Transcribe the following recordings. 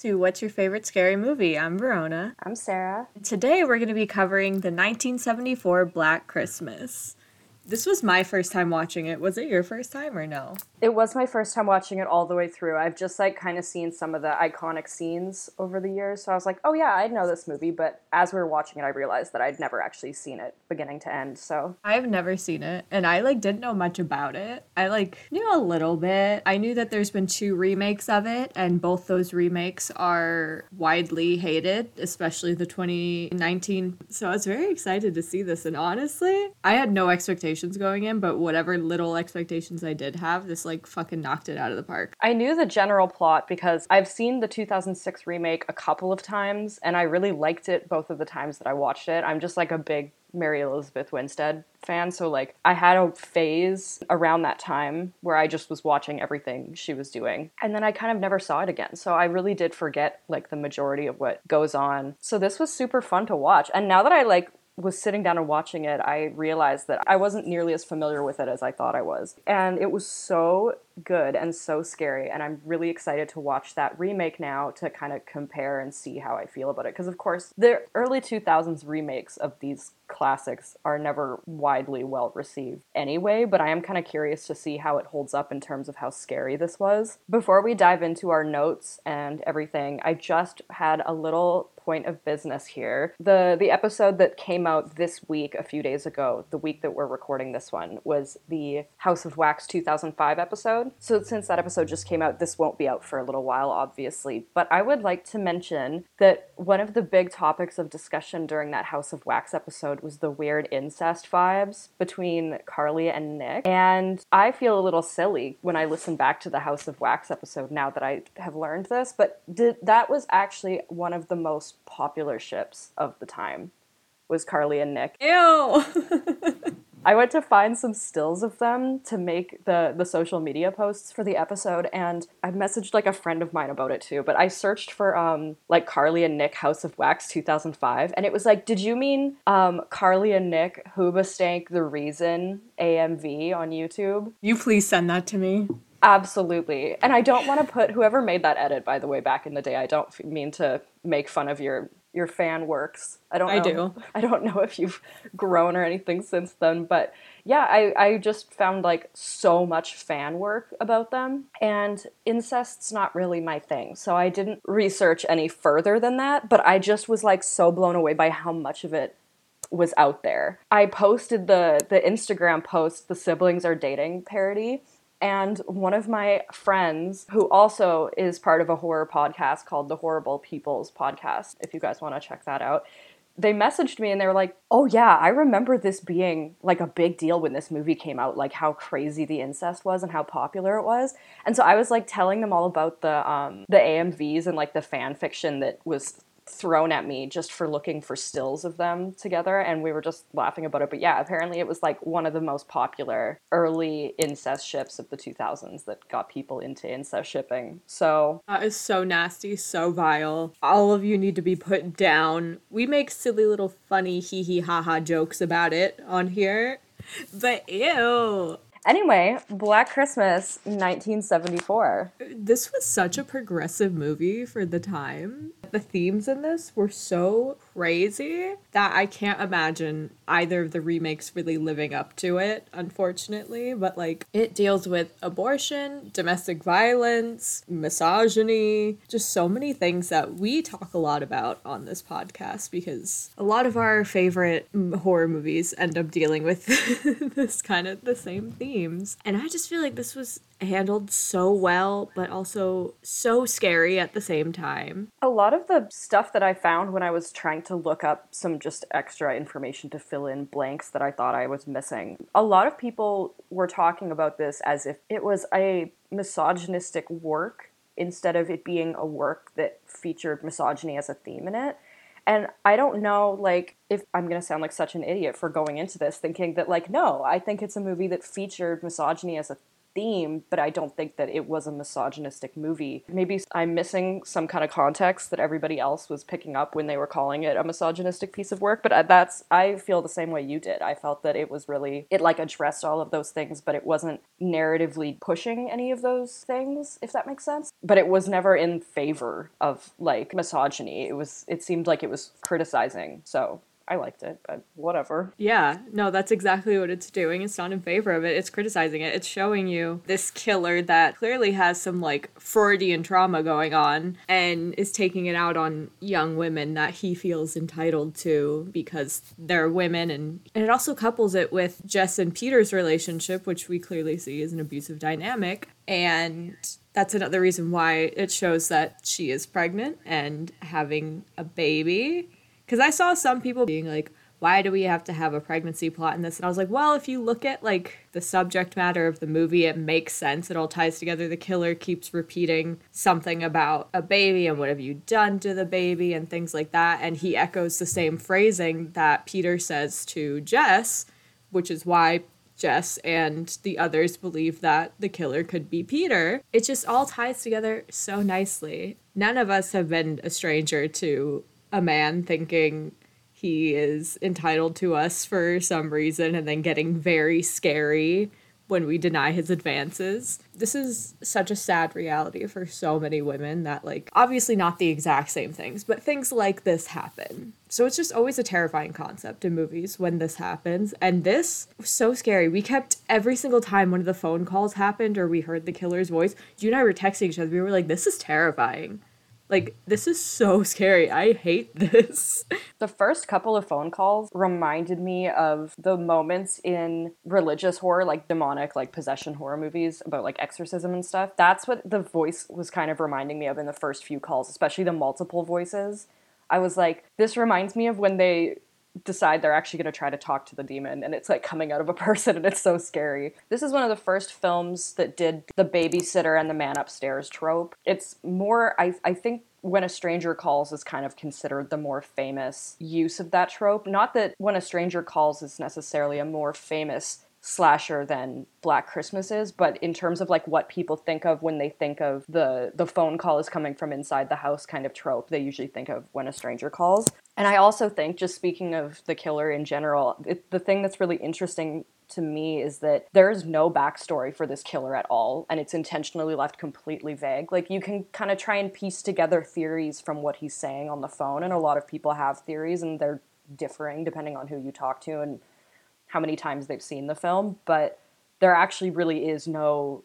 to What's Your Favorite Scary Movie? I'm Verona. I'm Sarah. Today we're going to be covering the 1974 Black Christmas. This was my first time watching it. Was it your first time or no? It was my first time watching it all the way through. I've just like kind of seen some of the iconic scenes over the years. So I was like, oh yeah, I know this movie. But as we were watching it, I realized that I'd never actually seen it beginning to end. So I've never seen it. And I like didn't know much about it. I like knew a little bit. I knew that there's been two remakes of it. And both those remakes are widely hated, especially the 2019. So I was very excited to see this. And honestly, I had no expectations going in, but whatever little expectations I did have, this like fucking knocked it out of the park. I knew the general plot because I've seen the 2006 remake a couple of times and I really liked it both of the times that I watched it. I'm just like a big Mary Elizabeth Winstead fan, so like I had a phase around that time where I just was watching everything she was doing, and then I kind of never saw it again, so I really did forget like the majority of what goes on. So this was super fun to watch, and now that I like was sitting down and watching it, I realized that I wasn't nearly as familiar with it as I thought I was. And it was so good and so scary. And I'm really excited to watch that remake now to kind of compare and see how I feel about it. Because, of course, the early 2000s remakes of these classics are never widely well received anyway. But I am kind of curious to see how it holds up in terms of how scary this was. Before we dive into our notes and everything, I just had a little point of business here. The episode that came out this week, a few days ago, the week that we're recording this one, was the House of Wax 2005 episode. So since that episode just came out, this won't be out for a little while, obviously. But I would like to mention that one of the big topics of discussion during that House of Wax episode was the weird incest vibes between Carly and Nick. And I feel a little silly when I listen back to the House of Wax episode now that I have learned this, but that was actually one of the most popular ships of the time, was Carly and Nick. Ew! I went to find some stills of them to make the social media posts for the episode, and I messaged like a friend of mine about it too, but I searched for like Carly and Nick House of Wax 2005, and it was like, did you mean Carly and Nick Hoobastank The Reason AMV on YouTube? You please send that to me. Absolutely. And I don't want to put whoever made that edit, by the way, back in the day. I don't mean to make fun of your fan works. I don't know if you've grown or anything since then, but yeah, I just found like so much fan work about them, and incest's not really my thing, so I didn't research any further than that, but I just was like so blown away by how much of it was out there. I posted the Instagram post, the siblings are dating parody. And one of my friends, who also is part of a horror podcast called The Horrible People's Podcast, if you guys want to check that out, they messaged me and they were like, oh yeah, I remember this being like a big deal when this movie came out, like how crazy the incest was and how popular it was. And so I was like telling them all about the AMVs and like the fan fiction that was thrown at me just for looking for stills of them together, and we were just laughing about it. But yeah, apparently it was like one of the most popular early incest ships of the 2000s that got people into incest shipping. So that is so nasty, so vile. All of you need to be put down. We make silly little funny hee hee ha ha jokes about it on here, but ew. Anyway, Black Christmas, 1974. This was such a progressive movie for the time. The themes in this were so crazy that I can't imagine either of the remakes really living up to it, unfortunately. But, like, it deals with abortion, domestic violence, misogyny, just so many things that we talk a lot about on this podcast, because a lot of our favorite horror movies end up dealing with this kind of the same themes. And I just feel like this was handled so well, but also so scary at the same time. A lot of the stuff that I found when I was trying to look up some just extra information to fill in blanks that I thought I was missing, a lot of people were talking about this as if it was a misogynistic work instead of it being a work that featured misogyny as a theme in it. And I don't know, like, if I'm going to sound like such an idiot for going into this thinking that, like, no, I think it's a movie that featured misogyny as a theme, but I don't think that it was a misogynistic movie. Maybe I'm missing some kind of context that everybody else was picking up when they were calling it a misogynistic piece of work, but I feel the same way you did. I felt that it was really, it like addressed all of those things, but it wasn't narratively pushing any of those things, if that makes sense. But it was never in favor of like misogyny. It seemed like it was criticizing, so I liked it, but whatever. Yeah, no, that's exactly what it's doing. It's not in favor of it. It's criticizing it. It's showing you this killer that clearly has some like Freudian trauma going on and is taking it out on young women that he feels entitled to because they're women. And it also couples it with Jess and Peter's relationship, which we clearly see is an abusive dynamic. And that's another reason why it shows that she is pregnant and having a baby. Because I saw some people being like, why do we have to have a pregnancy plot in this? And I was like, well, if you look at like the subject matter of the movie, it makes sense. It all ties together. The killer keeps repeating something about a baby and what have you done to the baby and things like that. And he echoes the same phrasing that Peter says to Jess, which is why Jess and the others believe that the killer could be Peter. It just all ties together so nicely. None of us have been a stranger to a man thinking he is entitled to us for some reason and then getting very scary when we deny his advances. This is such a sad reality for so many women that, like, obviously not the exact same things, but things like this happen. So it's just always a terrifying concept in movies when this happens. And this was so scary. We kept, every single time one of the phone calls happened or we heard the killer's voice, you and I were texting each other. We were like, this is terrifying. Like, this is so scary. I hate this. The first couple of phone calls reminded me of the moments in religious horror, like demonic, like possession horror movies about like exorcism and stuff. That's what the voice was kind of reminding me of in the first few calls, especially the multiple voices. I was like, this reminds me of when they decide they're actually going to try to talk to the demon and it's like coming out of a person and it's so scary. This is one of the first films that did the babysitter and the man upstairs trope. It's more, I think When a Stranger Calls is kind of considered the more famous use of that trope. Not that When a Stranger Calls is necessarily a more famous slasher than Black Christmas is, but in terms of like what people think of when they think of the phone call is coming from inside the house kind of trope, they usually think of When a Stranger Calls. And I also think, just speaking of the killer in general, the thing that's really interesting to me is that there is no backstory for this killer at all, and it's intentionally left completely vague. Like, you can kind of try and piece together theories from what he's saying on the phone, and a lot of people have theories, and they're differing depending on who you talk to and how many times they've seen the film, but there actually really is no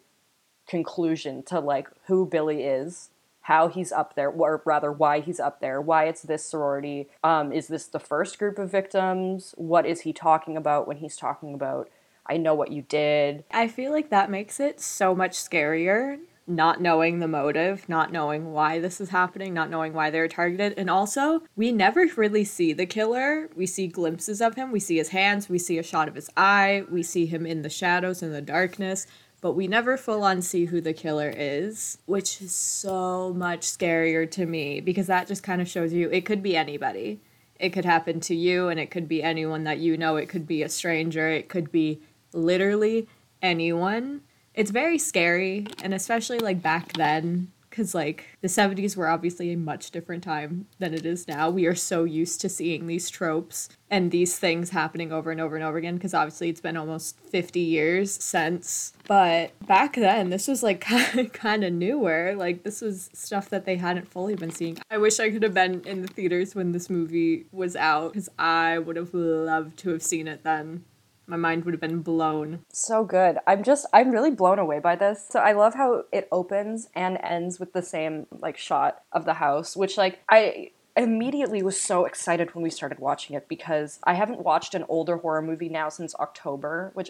conclusion to like who Billy is, how he's up there, or rather why he's up there, why it's this sorority, is this the first group of victims, what is he talking about when he's talking about, I know what you did. I feel like that makes it so much scarier, not knowing the motive, not knowing why this is happening, not knowing why they're targeted. And also, we never really see the killer. We see glimpses of him. We see his hands. We see a shot of his eye. We see him in the shadows, in the darkness. But we never full on see who the killer is, which is so much scarier to me because that just kind of shows you it could be anybody. It could happen to you and it could be anyone that you know. It could be a stranger. It could be literally anyone. It's very scary, and especially like back then, because like the 70s were obviously a much different time than it is now. We are so used to seeing these tropes and these things happening over and over and over again, because obviously it's been almost 50 years since. But back then, this was like kind of newer. Like, this was stuff that they hadn't fully been seeing. I wish I could have been in the theaters when this movie was out, because I would have loved to have seen it then. My mind would have been blown. So good. I'm really blown away by this. So I love how it opens and ends with the same, like, shot of the house, which, like, I immediately was so excited when we started watching it because I haven't watched an older horror movie now since October, which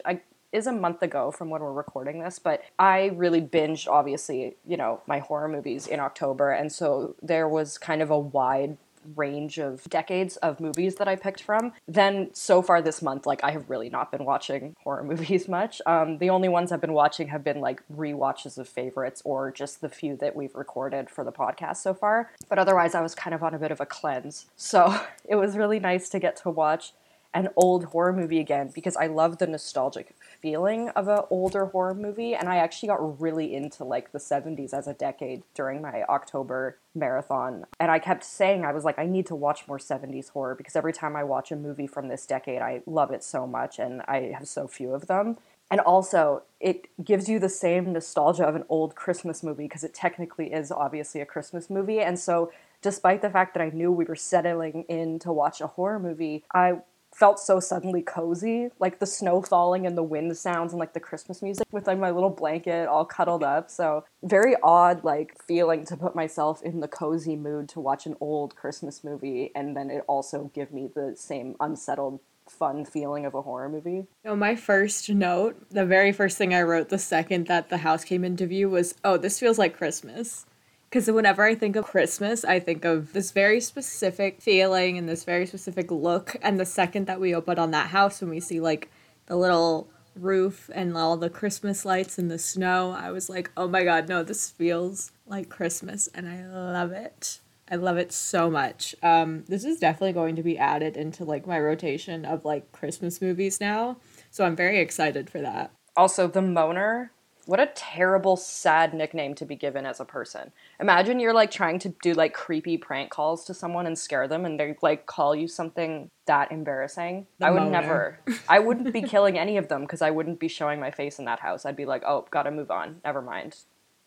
is a month ago from when we're recording this, but I really binged, obviously, you know, my horror movies in October, and so there was kind of a wide range of decades of movies that I picked from. Then so far this month, like, I have really not been watching horror movies much. The only ones I've been watching have been like rewatches of favorites or just the few that we've recorded for the podcast so far. But otherwise I was kind of on a bit of a cleanse. So it was really nice to get to watch an old horror movie again, because I love the nostalgic feeling of an older horror movie. And I actually got really into like the 70s as a decade during my October marathon. And I kept saying, I was like, I need to watch more 70s horror, because every time I watch a movie from this decade, I love it so much. And I have so few of them. And also, it gives you the same nostalgia of an old Christmas movie, because it technically is obviously a Christmas movie. And so despite the fact that I knew we were settling in to watch a horror movie, I felt so suddenly cozy, like the snow falling and the wind sounds and like the Christmas music with like my little blanket all cuddled up. So very odd like feeling to put myself in the cozy mood to watch an old Christmas movie, and then it also give me the same unsettled fun feeling of a horror movie. So my first note, the very first thing I wrote the second that the house came into view was, oh, this feels like Christmas. Because whenever I think of Christmas, I think of this very specific feeling and this very specific look. And the second that we opened on that house, when we see like the little roof and all the Christmas lights and the snow, I was like, oh my God, no, this feels like Christmas. And I love it. I love it so much. This is definitely going to be added into like my rotation of like Christmas movies now. So I'm very excited for that. Also, The Moaner. What a terrible, sad nickname to be given as a person. Imagine you're, like, trying to do, like, creepy prank calls to someone and scare them, and they, like, call you something that embarrassing. The I would moaner. Never. I wouldn't be killing any of them, because I wouldn't be showing my face in that house. I'd be like, oh, gotta move on. Never mind.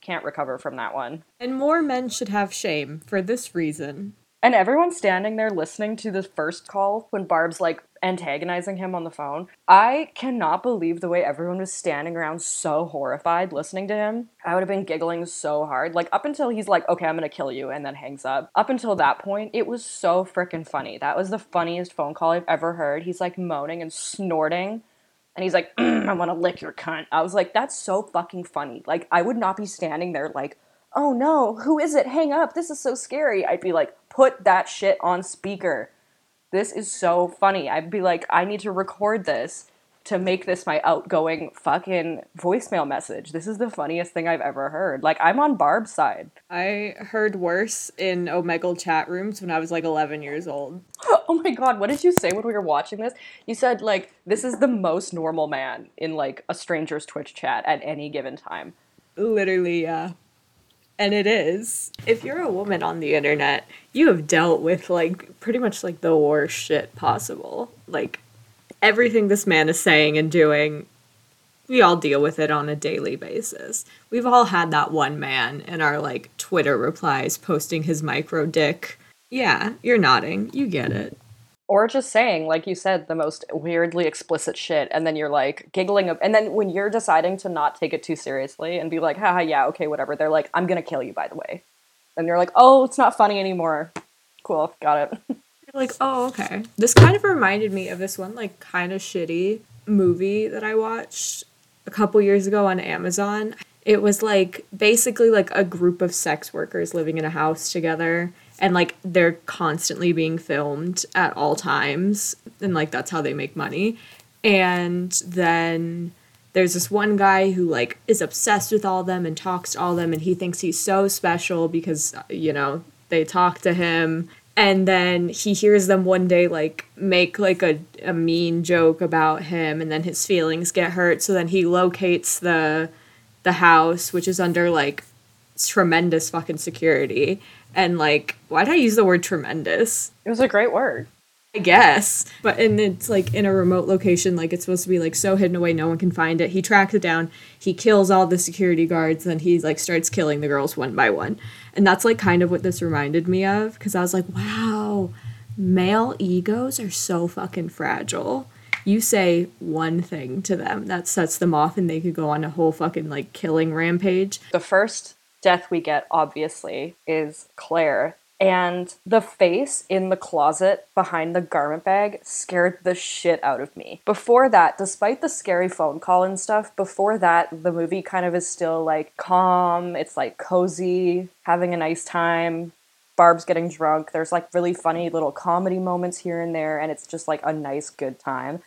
Can't recover from that one. And more men should have shame for this reason. And everyone's standing there listening to the first call when Barb's, like, antagonizing him on the phone. I cannot believe the way everyone was standing around so horrified listening to him. I would have been giggling so hard. Like, up until he's like, okay, I'm gonna kill you, and then hangs up. Up until that point, it was so freaking funny. That was the funniest phone call I've ever heard. He's, like, moaning and snorting. And he's like, I want to lick your cunt. I was like, that's so fucking funny. Like, I would not be standing there like, oh no, who is it? Hang up. This is so scary. I'd be like, put that shit on speaker. This is so funny. I'd be like, I need to record this to make this my outgoing fucking voicemail message. This is the funniest thing I've ever heard. Like, I'm on Barb's side. I heard worse in Omegle chat rooms when I was like 11 years old. Oh my God, what did you say when we were watching this? You said like, this is the most normal man in like a stranger's Twitch chat at any given time. Literally, yeah. And it is. If you're a woman on the internet, you have dealt with, like, pretty much, like, the worst shit possible. Like, everything this man is saying and doing, we all deal with it on a daily basis. We've all had that one man in our, like, Twitter replies posting his micro dick. Yeah, you're nodding. You get it. Or just saying, like you said, the most weirdly explicit shit, and then you're, like, giggling. And then when you're deciding to not take it too seriously and be like, haha, yeah, okay, whatever, they're like, I'm gonna kill you, by the way. And you're like, oh, it's not funny anymore. Cool, got it. You're like, oh, okay. This kind of reminded me of this one, like, kind of shitty movie that I watched a couple years ago on Amazon. It was, like, basically, like, a group of sex workers living in a house together. And, like, they're constantly being filmed at all times. And, like, that's how they make money. And then there's this one guy who, like, is obsessed with all of them and talks to all of them. And he thinks he's so special because, you know, they talk to him. And then he hears them one day, like, make, like, a mean joke about him. And then his feelings get hurt. So then he locates the house, which is under, like, tremendous fucking security. And, like, why did I use the word tremendous? It was a great word. I guess. But, and it's, like, in a remote location, like, it's supposed to be, like, so hidden away no one can find it. He tracks it down. He kills all the security guards. Then he, like, starts killing the girls one by one. And that's, like, kind of what this reminded me of. Because I was like, wow, male egos are so fucking fragile. You say one thing to them. That sets them off and they could go on a whole fucking, like, killing rampage. The first death we get, obviously, is Claire. And the face in the closet behind the garment bag scared the shit out of me. Before that, despite the scary phone call and stuff, before that, the movie kind of is still, like, calm. It's, like, cozy, having a nice time. Barb's getting drunk. There's, like, really funny little comedy moments here and there, and it's just, like, a nice, good time.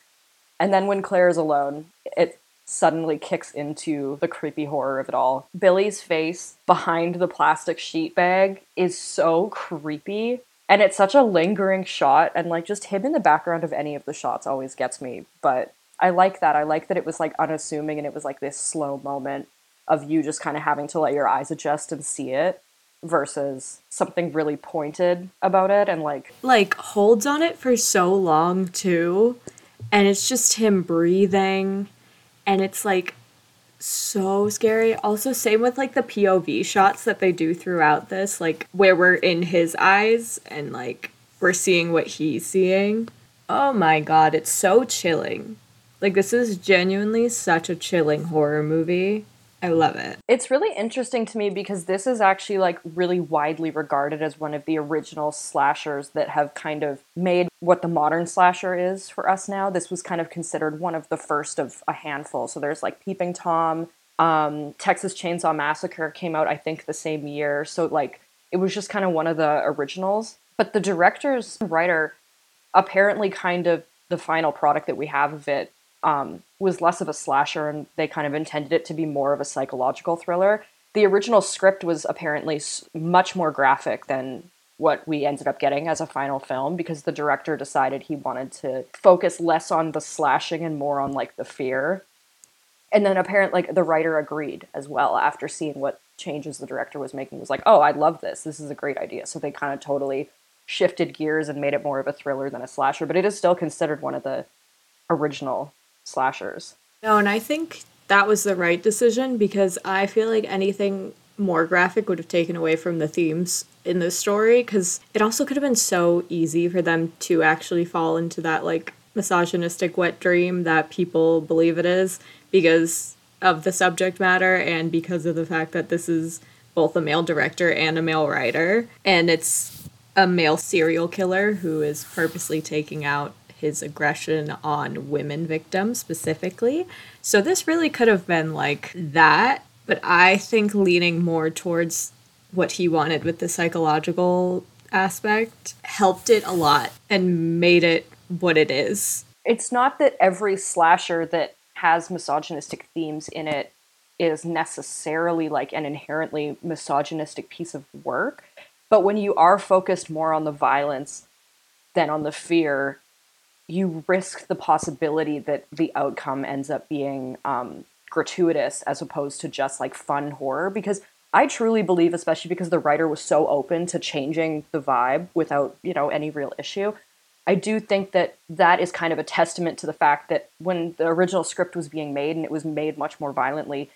And then when Claire's alone, it suddenly kicks into the creepy horror of it all. Billy's face behind the plastic sheet bag is so creepy. And it's such a lingering shot, and like just him in the background of any of the shots always gets me. But I like that. I like that it was like unassuming, and it was like this slow moment of you just kind of having to let your eyes adjust and see it versus something really pointed about it and like holds on it for so long too. And it's just him breathing, and it's like so scary. Also, same with like the POV shots that they do throughout this, like where we're in his eyes and like we're seeing what he's seeing. Oh my God, it's so chilling. Like, this is genuinely such a chilling horror movie. I love it. It's really interesting to me because this is actually like really widely regarded as one of the original slashers that have kind of made what the modern slasher is for us now. This was kind of considered one of the first of a handful. So there's like Peeping Tom, Texas Chainsaw Massacre came out, I think, the same year. So like it was just kind of one of the originals. But the director's writer, apparently kind of the final product that we have of it, was less of a slasher, and they kind of intended it to be more of a psychological thriller. The original script was apparently much more graphic than what we ended up getting as a final film, because the director decided he wanted to focus less on the slashing and more on like the fear. And then apparently like the writer agreed as well after seeing what changes the director was making. He was like, oh, I love this. This is a great idea. So they kind of totally shifted gears and made it more of a thriller than a slasher, but it is still considered one of the original slashers. No, and I think that was the right decision, because I feel like anything more graphic would have taken away from the themes in this story, because it also could have been so easy for them to actually fall into that like misogynistic wet dream that people believe it is because of the subject matter and because of the fact that this is both a male director and a male writer, and it's a male serial killer who is purposely taking out his aggression on women victims specifically. So this really could have been like that, but I think leaning more towards what he wanted with the psychological aspect helped it a lot and made it what it is. It's not that every slasher that has misogynistic themes in it is necessarily like an inherently misogynistic piece of work, but when you are focused more on the violence than on the fear, you risk the possibility that the outcome ends up being gratuitous as opposed to just like fun horror. Because I truly believe, especially because the writer was so open to changing the vibe without, you know, any real issue, I do think that that is kind of a testament to the fact that when the original script was being made, and it was made much more violently,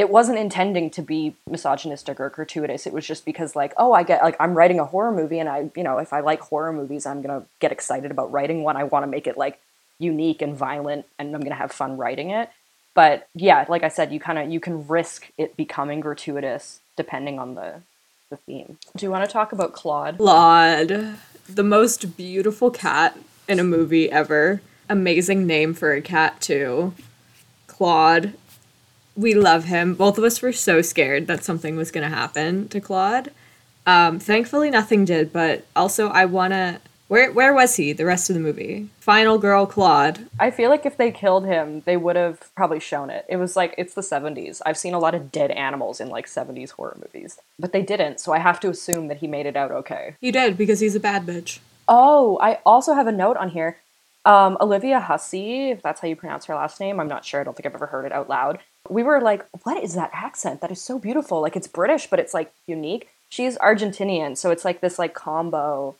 it wasn't intending to be misogynistic or gratuitous. It was just because like, oh, I get like, I'm writing a horror movie, and I, you know, if I like horror movies, I'm going to get excited about writing one. I want to make it like unique and violent, and I'm going to have fun writing it. But yeah, like I said, you can risk it becoming gratuitous depending on the theme. Do you want to talk about Claude? Claude, the most beautiful cat in a movie ever. Amazing name for a cat too. Claude. We love him. Both of us were so scared that something was going to happen to Claude. Thankfully, nothing did, but also I want to... Where was he the rest of the movie? Final girl Claude. I feel like if they killed him, they would have probably shown it. It was like, it's the 70s. I've seen a lot of dead animals in like 70s horror movies. But they didn't, so I have to assume that he made it out okay. He did, because he's a bad bitch. Oh, I also have a note on here. Olivia Hussey, if that's how you pronounce her last name, I'm not sure. I don't think I've ever heard it out loud. We were like, what is that accent? That is so beautiful. Like, it's British, but it's like unique. She's Argentinian, so it's like this like combo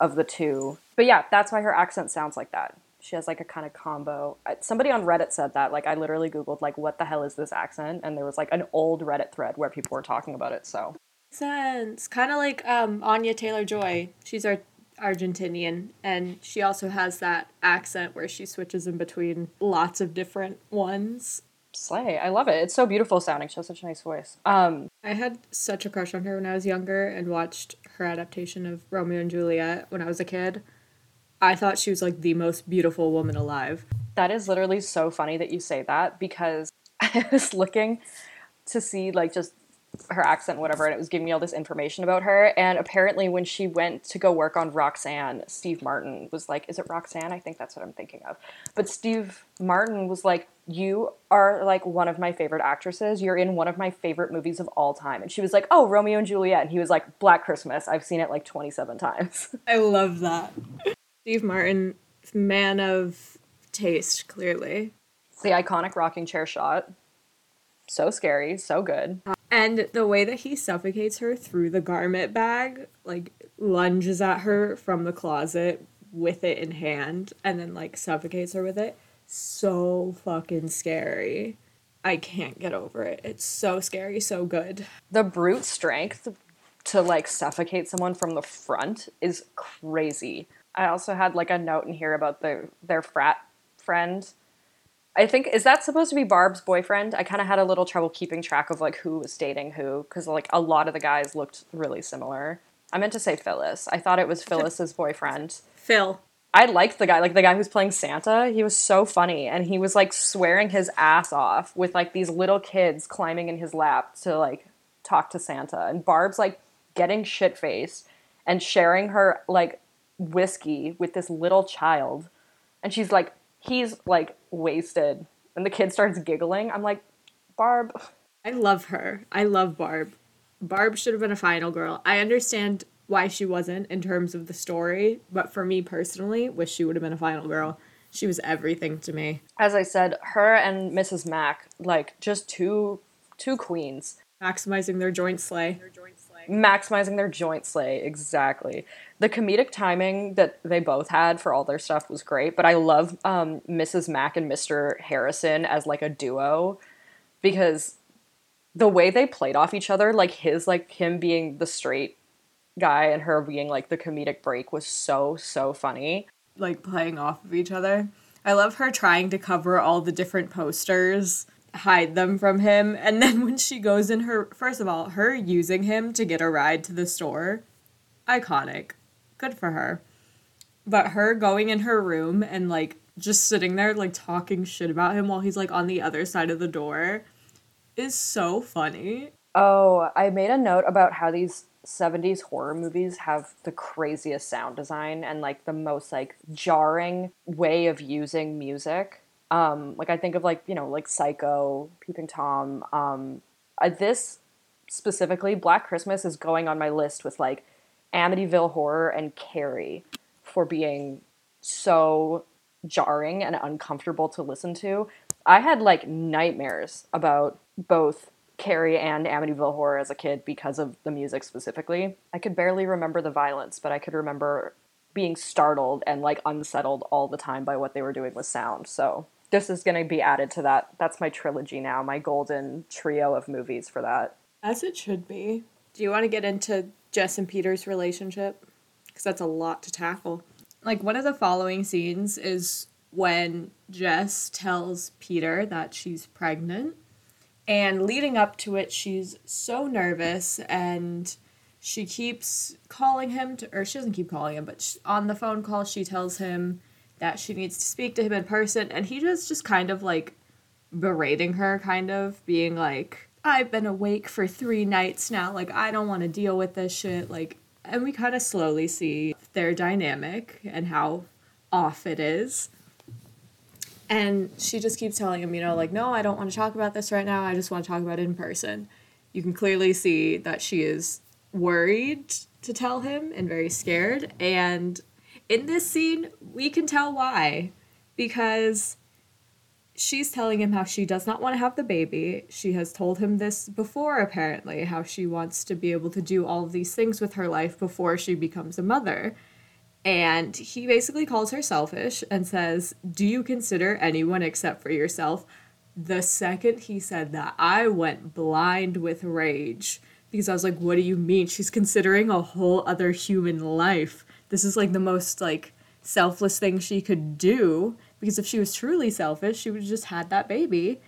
of the two. But yeah, that's why her accent sounds like that. She has like a kind of combo. Somebody on Reddit said that. Like, I literally Googled like, what the hell is this accent? And there was like an old Reddit thread where people were talking about it. So sense, kind of like Anya Taylor-Joy. She's Argentinian, and she also has that accent where she switches in between lots of different ones. Slay. I love it. It's so beautiful sounding. She has such a nice voice. I had such a crush on her when I was younger and watched her adaptation of Romeo and Juliet when I was a kid. I thought she was like the most beautiful woman alive. That is literally so funny that you say that, because I was looking to see like just her accent, whatever, and it was giving me all this information about her. And apparently when she went to go work on Roxanne, Steve Martin was like, is it Roxanne? I think that's what I'm thinking of. But Steve Martin was like, you are like one of my favorite actresses. You're in one of my favorite movies of all time. And she was like, oh, Romeo and Juliet. And he was like, Black Christmas. I've seen it like 27 times. I love that. Steve Martin, man of taste, clearly. It's the iconic rocking chair shot. So scary, so good. And the way that he suffocates her through the garment bag, like lunges at her from the closet with it in hand and then like suffocates her with it. So fucking scary. I can't get over it. It's so scary, so good. The brute strength to like suffocate someone from the front is crazy. I also had like a note in here about their frat friend. I think, is that supposed to be Barb's boyfriend? I kind of had a little trouble keeping track of like who was dating who, because like a lot of the guys looked really similar. I meant to say Phyllis. I thought it was Phyllis's boyfriend. Phil. I liked the guy, like the guy who's playing Santa. He was so funny, and he was like swearing his ass off with like these little kids climbing in his lap to like talk to Santa. And Barb's like getting shit-faced and sharing her like whiskey with this little child. And she's like, he's like wasted. And the kid starts giggling. I'm like, Barb. I love her. I love Barb. Barb should have been a final girl. I understand why she wasn't in terms of the story, but for me personally, wish she would have been a final girl. She was everything to me. As I said, her and Mrs. Mack, like, just two queens. Maximizing their joint slay. Maximizing their joint slay, exactly. The comedic timing that they both had for all their stuff was great, but I love Mrs. Mack and Mr. Harrison as, like, a duo, because the way they played off each other, like, him being the straight guy and her being like the comedic break was so funny, like playing off of each other. I love her trying to cover all the different posters, hide them from him, and then when she goes in her, first of all, her using him to get a ride to the store, iconic, good for her, but her going in her room and like just sitting there like talking shit about him while he's like on the other side of the door is so funny. Oh, I made a note about how these 70s horror movies have the craziest sound design and like the most like jarring way of using music. Like I think of like, you know, like Psycho, Peeping Tom. This specifically, Black Christmas is going on my list with like Amityville Horror and Carrie for being so jarring and uncomfortable to listen to. I had like nightmares about both Carrie and Amityville Horror as a kid because of the music specifically. I could barely remember the violence, but I could remember being startled and like unsettled all the time by what they were doing with sound. So this is going to be added to that. That's my trilogy now, my golden trio of movies for that. As it should be. Do you want to get into Jess and Peter's relationship? Because that's a lot to tackle. Like one of the following scenes is when Jess tells Peter that she's pregnant. And leading up to it, she's so nervous, and she keeps calling him, or she doesn't keep calling him, but on the phone call, she tells him that she needs to speak to him in person, and he just kind of, like, berating her, kind of, being like, I've been awake for 3 nights now, like, I don't want to deal with this shit, like, and we kind of slowly see their dynamic and how off it is. And she just keeps telling him, you know, like, no, I don't want to talk about this right now. I just want to talk about it in person. You can clearly see that she is worried to tell him and very scared. And in this scene, we can tell why. Because she's telling him how she does not want to have the baby. She has told him this before, apparently, how she wants to be able to do all of these things with her life before she becomes a mother. And he basically calls her selfish and says, do you consider anyone except for yourself? The second he said that, I went blind with rage. Because I was like, what do you mean? She's considering a whole other human life. This is like the most like selfless thing she could do. Because if she was truly selfish, she would have just had that baby.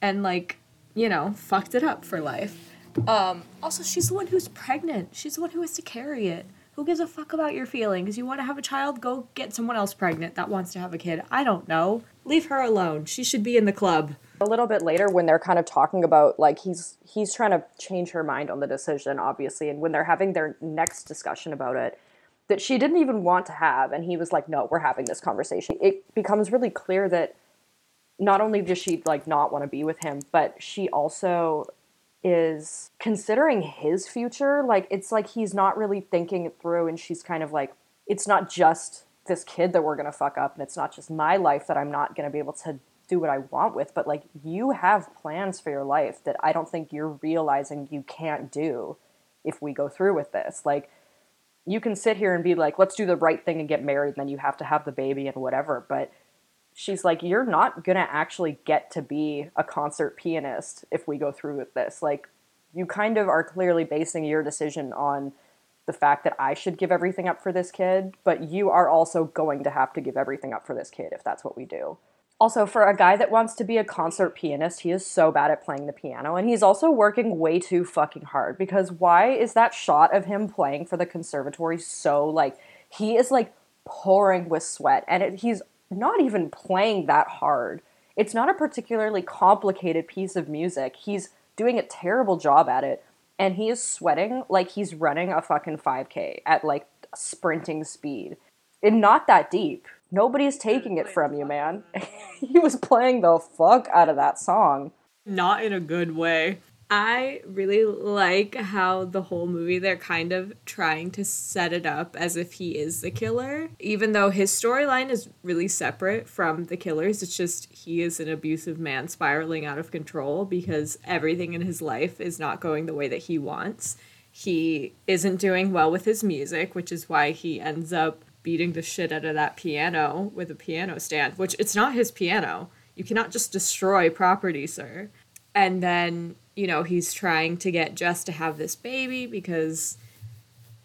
And like, you know, fucked it up for life. Also, she's the one who's pregnant. She's the one who has to carry it. Who gives a fuck about your feelings? You want to have a child? Go get someone else pregnant that wants to have a kid. I don't know. Leave her alone. She should be in the club. A little bit later when they're kind of talking about, like, he's trying to change her mind on the decision, obviously, and when they're having their next discussion about it, that she didn't even want to have, and he was like, no, we're having this conversation. It becomes really clear that not only does she like not want to be with him, but she also is considering his future. Like, it's like he's not really thinking it through, and she's kind of like, it's not just this kid that we're going to fuck up, and it's not just my life that I'm not going to be able to do what I want with, but like, you have plans for your life that I don't think you're realizing you can't do if we go through with this. Like, you can sit here and be like, let's do the right thing and get married, and then you have to have the baby and whatever, but she's like, you're not going to actually get to be a concert pianist if we go through with this. Like, you kind of are clearly basing your decision on the fact that I should give everything up for this kid, but you are also going to have to give everything up for this kid if that's what we do. Also, for a guy that wants to be a concert pianist, he is so bad at playing the piano, and he's also working way too fucking hard, because why is that shot of him playing for the conservatory so, like, he is, like, pouring with sweat, and he's not even playing that hard. It's not a particularly complicated piece of music. He's doing a terrible job at it, and he is sweating like he's running a fucking 5K at, like, sprinting speed. And not that deep. Nobody's taking it from you, man. He was playing the fuck out of that song. Not in a good way. I really like how the whole movie, they're kind of trying to set it up as if he is the killer. Even though his storyline is really separate from the killer's, it's just he is an abusive man spiraling out of control because everything in his life is not going the way that he wants. He isn't doing well with his music, which is why he ends up beating the shit out of that piano with a piano stand, which it's not his piano. You cannot just destroy property, sir. And then, you know, he's trying to get Jess to have this baby because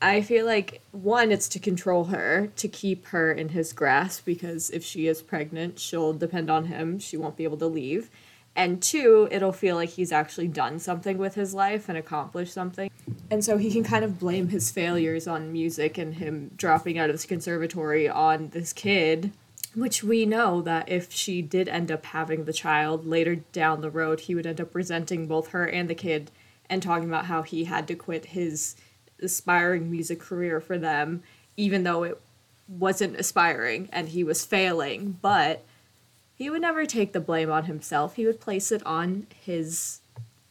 I feel like, one, it's to control her, to keep her in his grasp, because if she is pregnant, she'll depend on him. She won't be able to leave. And two, it'll feel like he's actually done something with his life and accomplished something. And so he can kind of blame his failures on music and him dropping out of this conservatory on this kid, which we know that if she did end up having the child later down the road, he would end up resenting both her and the kid and talking about how he had to quit his aspiring music career for them, even though it wasn't aspiring and he was failing. But he would never take the blame on himself. He would place it on his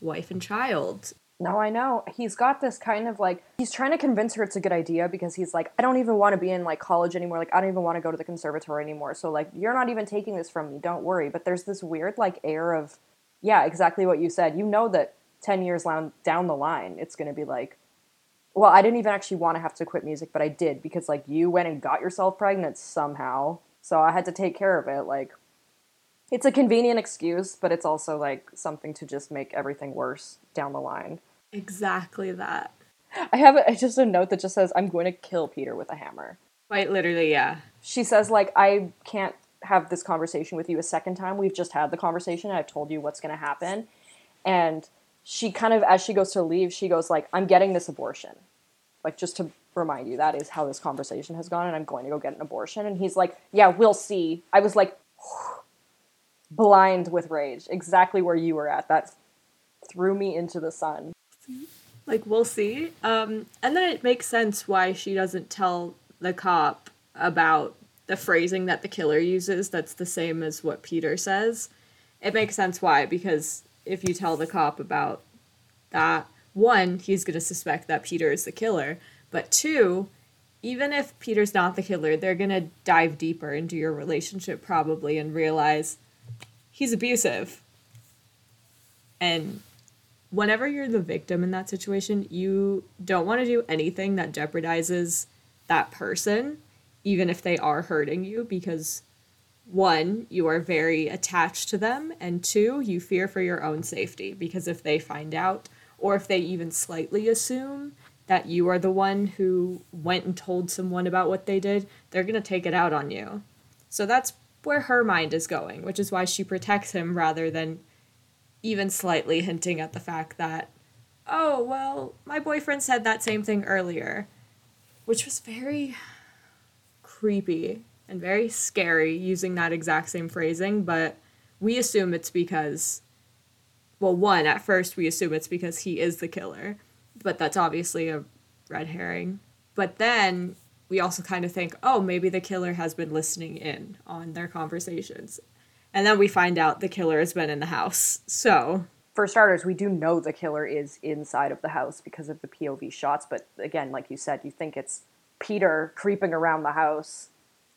wife and child. No, I know. He's got this kind of like, he's trying to convince her it's a good idea because he's like, I don't even want to be in like college anymore. Like, I don't even want to go to the conservatory anymore. So like, you're not even taking this from me. Don't worry. But there's this weird like air of, yeah, exactly what you said. You know that 10 years down the line, it's going to be like, well, I didn't even actually want to have to quit music, but I did because like you went and got yourself pregnant somehow. So I had to take care of it. Like, it's a convenient excuse, but it's also like something to just make everything worse down the line. Exactly that. I have just a note that just says, I'm going to kill Peter with a hammer. Quite literally, yeah. She says, like, I can't have this conversation with you a second time. We've just had the conversation. I've told you what's going to happen. And she kind of, as she goes to leave, she goes, like, I'm getting this abortion. Like, just to remind you, that is how this conversation has gone, and I'm going to go get an abortion. And he's like, yeah, we'll see. I was like, blind with rage. Exactly where you were at. That threw me into the sun. Like, we'll see. And then it makes sense why she doesn't tell the cop about the phrasing that the killer uses that's the same as what Peter says. It makes sense why, because if you tell the cop about that, one, he's going to suspect that Peter is the killer, but two, even if Peter's not the killer, they're going to dive deeper into your relationship probably and realize he's abusive. And whenever you're the victim in that situation, you don't want to do anything that jeopardizes that person, even if they are hurting you, because one, you are very attached to them, and two, you fear for your own safety, because if they find out, or if they even slightly assume that you are the one who went and told someone about what they did, they're going to take it out on you. So that's where her mind is going, which is why she protects him rather than even slightly hinting at the fact that, oh, well, my boyfriend said that same thing earlier, which was very creepy and very scary using that exact same phrasing. But we assume it's because, well, one, at first we assume it's because he is the killer, but that's obviously a red herring. But then we also kind of think, oh, maybe the killer has been listening in on their conversations. And then we find out the killer has been in the house. So for starters, we do know the killer is inside of the house because of the POV shots. But again, like you said, you think it's Peter creeping around the house.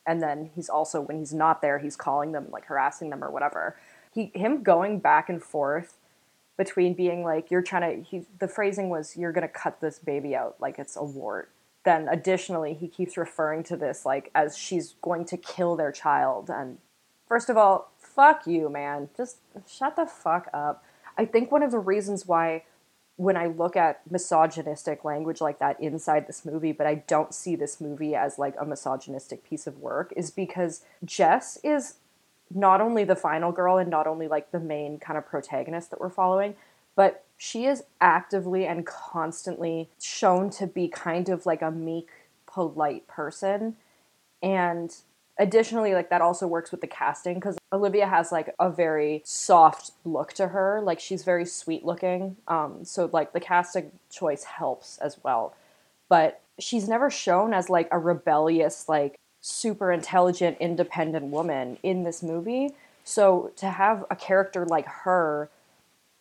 And then he's also, when he's not there, he's calling them, like harassing them or whatever. Him going back and forth between being like, the phrasing was, you're going to cut this baby out like it's a wart. Then additionally, he keeps referring to this like as she's going to kill their child. And first of all, fuck you, man. Just shut the fuck up. I think one of the reasons why when I look at misogynistic language like that inside this movie, but I don't see this movie as like a misogynistic piece of work, is because Jess is not only the final girl and not only like the main kind of protagonist that we're following, but she is actively and constantly shown to be kind of like a meek, polite person. And additionally, like that also works with the casting because Olivia has like a very soft look to her. Like she's very sweet looking. So like the casting choice helps as well. But she's never shown as like a rebellious, like super intelligent, independent woman in this movie. So to have a character like her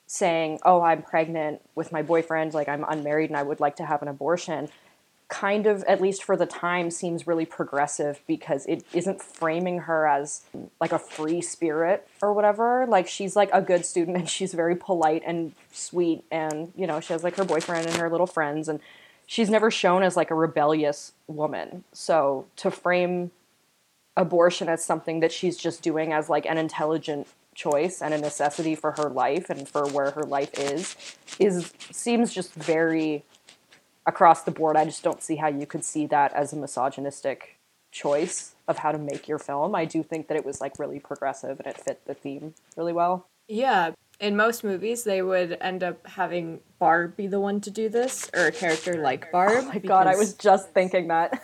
saying, oh, I'm pregnant with my boyfriend, like I'm unmarried and I would like to have an abortion, kind of, at least for the time, seems really progressive because it isn't framing her as like a free spirit or whatever. Like she's like a good student and she's very polite and sweet and, you know, she has like her boyfriend and her little friends and she's never shown as like a rebellious woman. So to frame abortion as something that she's just doing as like an intelligent choice and a necessity for her life and for where her life is seems just very across the board. I just don't see how you could see that as a misogynistic choice of how to make your film. I do think that it was like really progressive and it fit the theme really well. Yeah. In most movies, they would end up having Barb be the one to do this, or a character like Barb. Oh my God, I was just thinking that.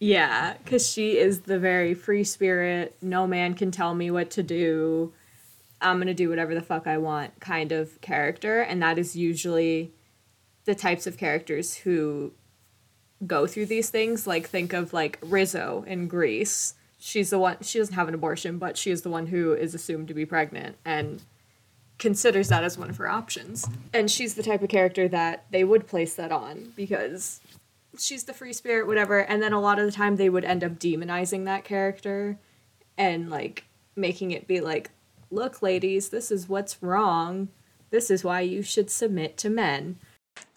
Yeah, because she is the very free spirit, no man can tell me what to do, I'm going to do whatever the fuck I want kind of character. And that is usually the types of characters who go through these things. Like think of like Rizzo in Grease. She's the one, she doesn't have an abortion, but she is the one who is assumed to be pregnant and considers that as one of her options. And she's the type of character that they would place that on because she's the free spirit, whatever. And then a lot of the time they would end up demonizing that character and like making it be like, look, ladies, this is what's wrong. This is why you should submit to men.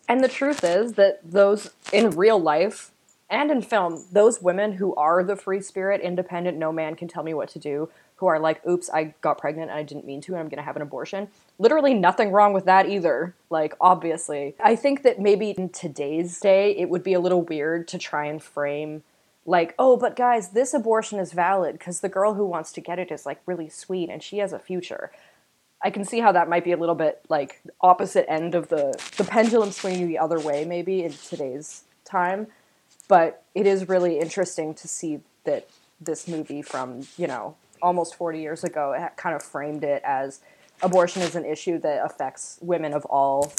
And the truth is that those in real life and in film, those women who are the free spirit, independent, no man can tell me what to do, who are like, oops, I got pregnant and I didn't mean to and I'm going to have an abortion. Literally nothing wrong with that either. Like, obviously. I think that maybe in today's day, it would be a little weird to try and frame like, oh, but guys, this abortion is valid because the girl who wants to get it is like really sweet and she has a future. I can see how that might be a little bit like opposite end of the pendulum swinging the other way maybe in today's time. But it is really interesting to see that this movie from, you know, almost 40 years ago, it kind of framed it as abortion is an issue that affects women of all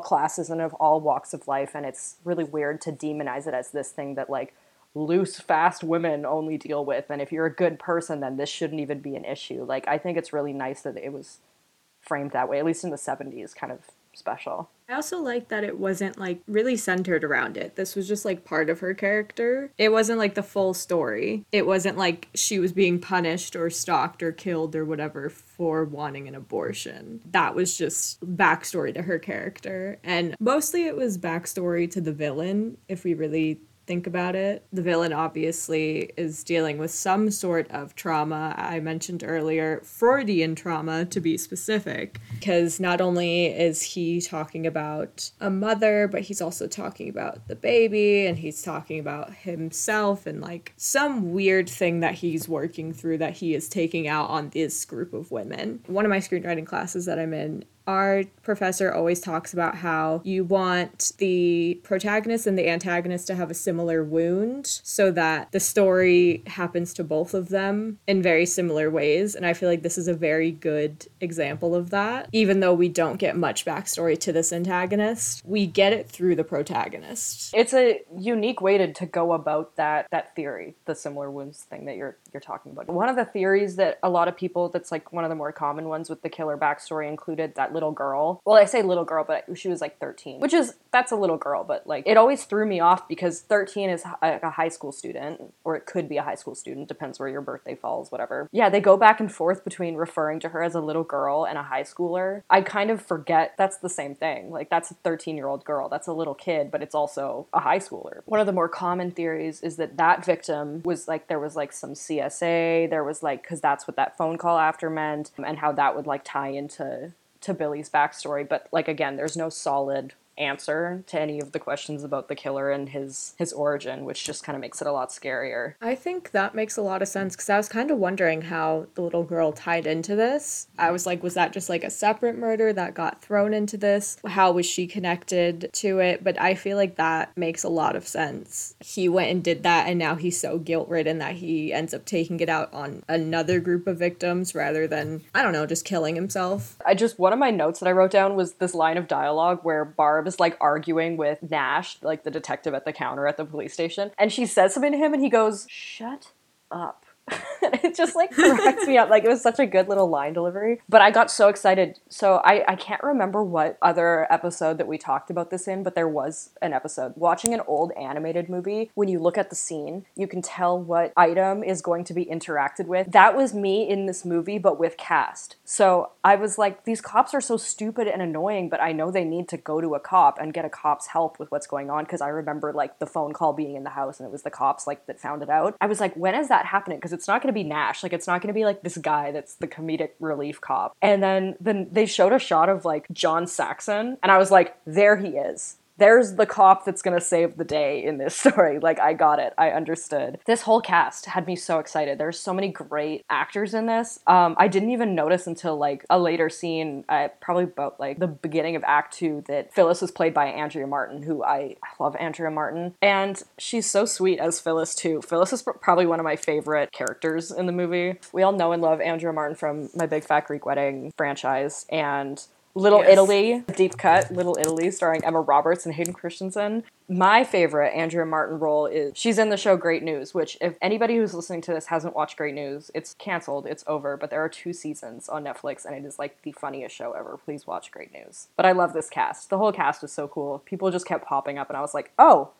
classes and of all walks of life. And it's really weird to demonize it as this thing that like loose, fast women only deal with. And if you're a good person, then this shouldn't even be an issue. Like, I think it's really nice that it was framed that way, at least in the 70s, kind of special. I also like that it wasn't like really centered around it. This was just like part of her character. It wasn't like the full story. It wasn't like she was being punished or stalked or killed or whatever for wanting an abortion. That was just backstory to her character. And mostly it was backstory to the villain, if we really think about it. The villain obviously is dealing with some sort of trauma. I mentioned earlier, Freudian trauma to be specific, because not only is he talking about a mother, but he's also talking about the baby and he's talking about himself and like some weird thing that he's working through that he is taking out on this group of women. One of my screenwriting classes that I'm in Our professor always talks about how you want the protagonist and the antagonist to have a similar wound so that the story happens to both of them in very similar ways. And I feel like this is a very good example of that. Even though we don't get much backstory to this antagonist, we get it through the protagonist. It's a unique way to go about that theory, the similar wounds thing that you're talking about. One of the theories that a lot of people, that's like one of the more common ones with the killer backstory included that little girl. Well, I say little girl, but she was like 13, that's a little girl, but like it always threw me off because 13 is a high school student, or it could be a high school student, depends where your birthday falls, whatever. Yeah, they go back and forth between referring to her as a little girl and a high schooler. I kind of forget that's the same thing. Like that's a 13-year-old girl, that's a little kid, but it's also a high schooler. One of the more common theories is that victim was like, there was like some CSA, there was like, because that's what that phone call after meant, and how that would like tie into Billy's backstory. But like, again, there's no solid answer to any of the questions about the killer and his origin, which just kind of makes it a lot scarier. I think that makes a lot of sense, because I was kind of wondering how the little girl tied into this. I was like, was that just like a separate murder that got thrown into this? How was she connected to it? But I feel like that makes a lot of sense. He went and did that, and now he's so guilt-ridden that he ends up taking it out on another group of victims rather than, I don't know, just killing himself. One of my notes that I wrote down was this line of dialogue where Barb is like arguing with Nash, like the detective at the counter at the police station, and she says something to him and he goes, "Shut up." And it just like cracks me up. Like, it was such a good little line delivery, but I got so excited. So I can't remember what other episode that we talked about this in, but there was an episode watching an old animated movie. When you look at the scene, you can tell what item is going to be interacted with. That was me in this movie, but with cast. So I was like, these cops are so stupid and annoying, but I know they need to go to a cop and get a cop's help with what's going on, because I remember like the phone call being in the house and it was the cops like that found it out. I was like, when is that happening? Because it's not going to be Nash. Like, it's not going to be like this guy that's the comedic relief cop. And then they showed a shot of like John Saxon, and I was like, there he is. There's the cop that's going to save the day in this story. Like, I got it. I understood. This whole cast had me so excited. There's so many great actors in this. I didn't even notice until, like, a later scene, probably about, like, the beginning of Act 2, that Phyllis was played by Andrea Martin, who I love Andrea Martin. And she's so sweet as Phyllis, too. Phyllis is probably one of my favorite characters in the movie. We all know and love Andrea Martin from My Big Fat Greek Wedding franchise, and Little Italy, deep cut, Little Italy, starring Emma Roberts and Hayden Christensen. My favorite Andrea Martin role is, she's in the show Great News, which if anybody who's listening to this hasn't watched Great News, it's canceled, it's over, but there are 2 seasons on Netflix and it is like the funniest show ever. Please watch Great News. But I love this cast. The whole cast was so cool. People just kept popping up and I was like, oh,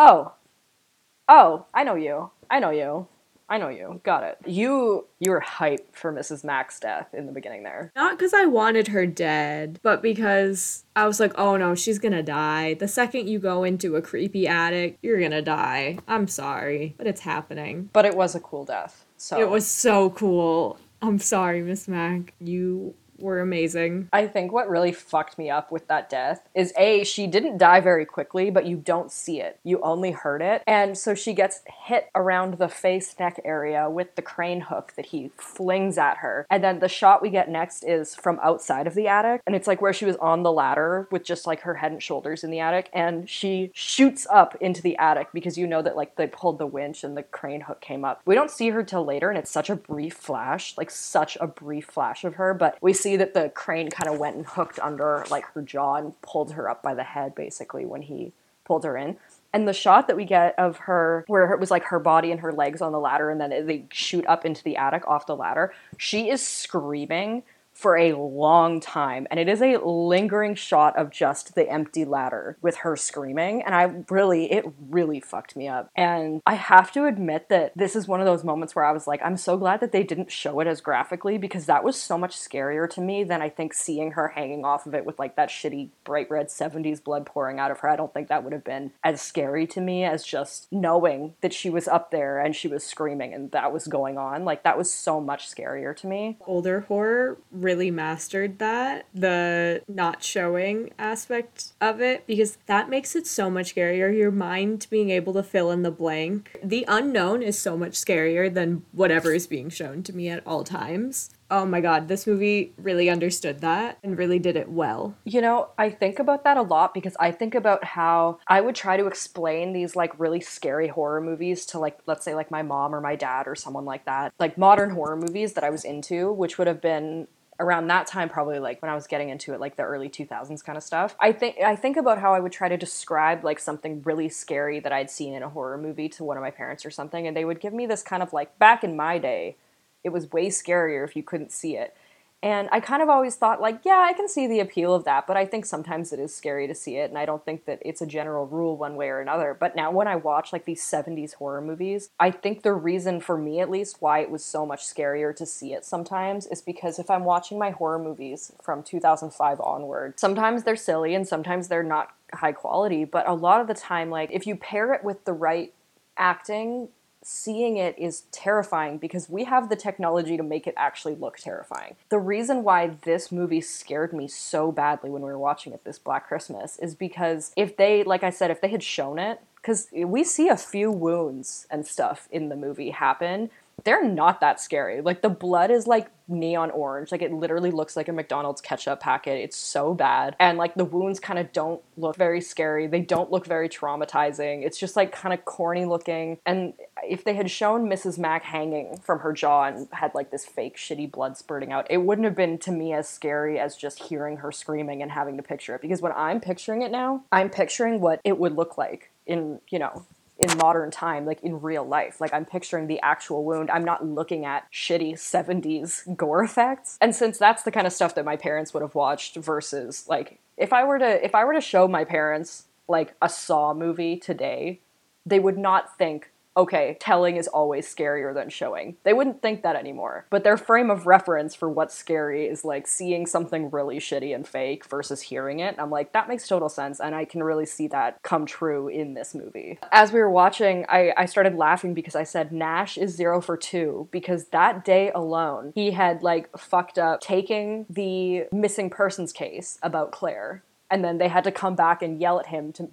I know you. Got it. You were hyped for Mrs. Mack's death in the beginning there. Not because I wanted her dead, but because I was like, oh no, she's gonna die. The second you go into a creepy attic, you're gonna die. I'm sorry, but it's happening. But it was a cool death. So it was so cool. I'm sorry, Miss Mack. You were amazing. I think what really fucked me up with that death is, A, she didn't die very quickly, but you don't see it. You only heard it. And so she gets hit around the face neck area with the crane hook that he flings at her. And then the shot we get next is from outside of the attic. And it's like where she was on the ladder with just like her head and shoulders in the attic. And she shoots up into the attic because you know that like they pulled the winch and the crane hook came up. We don't see her till later. And it's such a brief flash of her. But we see that the crane kind of went and hooked under like her jaw and pulled her up by the head basically when he pulled her in. And the shot that we get of her where it was like her body and her legs on the ladder and then they shoot up into the attic off the ladder, she is screaming for a long time, and it is a lingering shot of just the empty ladder with her screaming, and it really fucked me up. And I have to admit that this is one of those moments where I was like, I'm so glad that they didn't show it as graphically, because that was so much scarier to me than I think seeing her hanging off of it with like that shitty bright red 70s blood pouring out of her. I don't think that would have been as scary to me as just knowing that she was up there and she was screaming and that was going on. Like, that was so much scarier to me. Older horror really mastered that, the not showing aspect of it, because that makes it so much scarier. Your mind being able to fill in the blank. The unknown is so much scarier than whatever is being shown to me at all times. Oh my God, this movie really understood that and really did it well. You know, I think about that a lot because I think about how I would try to explain these like really scary horror movies to like, let's say like my mom or my dad or someone like that, like modern horror movies that I was into, which would have been around that time, probably like when I was getting into it, like the early 2000s kind of stuff. I think about how I would try to describe like something really scary that I'd seen in a horror movie to one of my parents or something. And they would give me this kind of like, back in my day, it was way scarier if you couldn't see it. And I kind of always thought like, yeah, I can see the appeal of that, but I think sometimes it is scary to see it. And I don't think that it's a general rule one way or another. But now when I watch like these 70s horror movies, I think the reason for me at least why it was so much scarier to see it sometimes is because if I'm watching my horror movies from 2005 onward, sometimes they're silly and sometimes they're not high quality. But a lot of the time, like if you pair it with the right acting, seeing it is terrifying because we have the technology to make it actually look terrifying. The reason why this movie scared me so badly when we were watching it this Black Christmas is because if they, like I said, if they had shown it, because we see a few wounds and stuff in the movie happen, they're not that scary. Like the blood is like neon orange. Like it literally looks like a McDonald's ketchup packet. It's so bad. And like the wounds kind of don't look very scary. They don't look very traumatizing. It's just like kind of corny looking. And if they had shown Mrs. Mack hanging from her jaw and had like this fake shitty blood spurting out, it wouldn't have been to me as scary as just hearing her screaming and having to picture it. Because when I'm picturing it now, I'm picturing what it would look like in, you know, in modern time, like in real life. Like I'm picturing the actual wound. I'm not looking at shitty 70s gore effects. And since that's the kind of stuff that my parents would have watched versus like, if I were to show my parents like a Saw movie today, they would not think, okay, telling is always scarier than showing. They wouldn't think that anymore. But their frame of reference for what's scary is like seeing something really shitty and fake versus hearing it. And I'm like, that makes total sense. And I can really see that come true in this movie. As we were watching, I started laughing because I said Nash is 0 for 2 because that day alone, he had like fucked up taking the missing persons case about Claire. And then they had to come back and yell at him to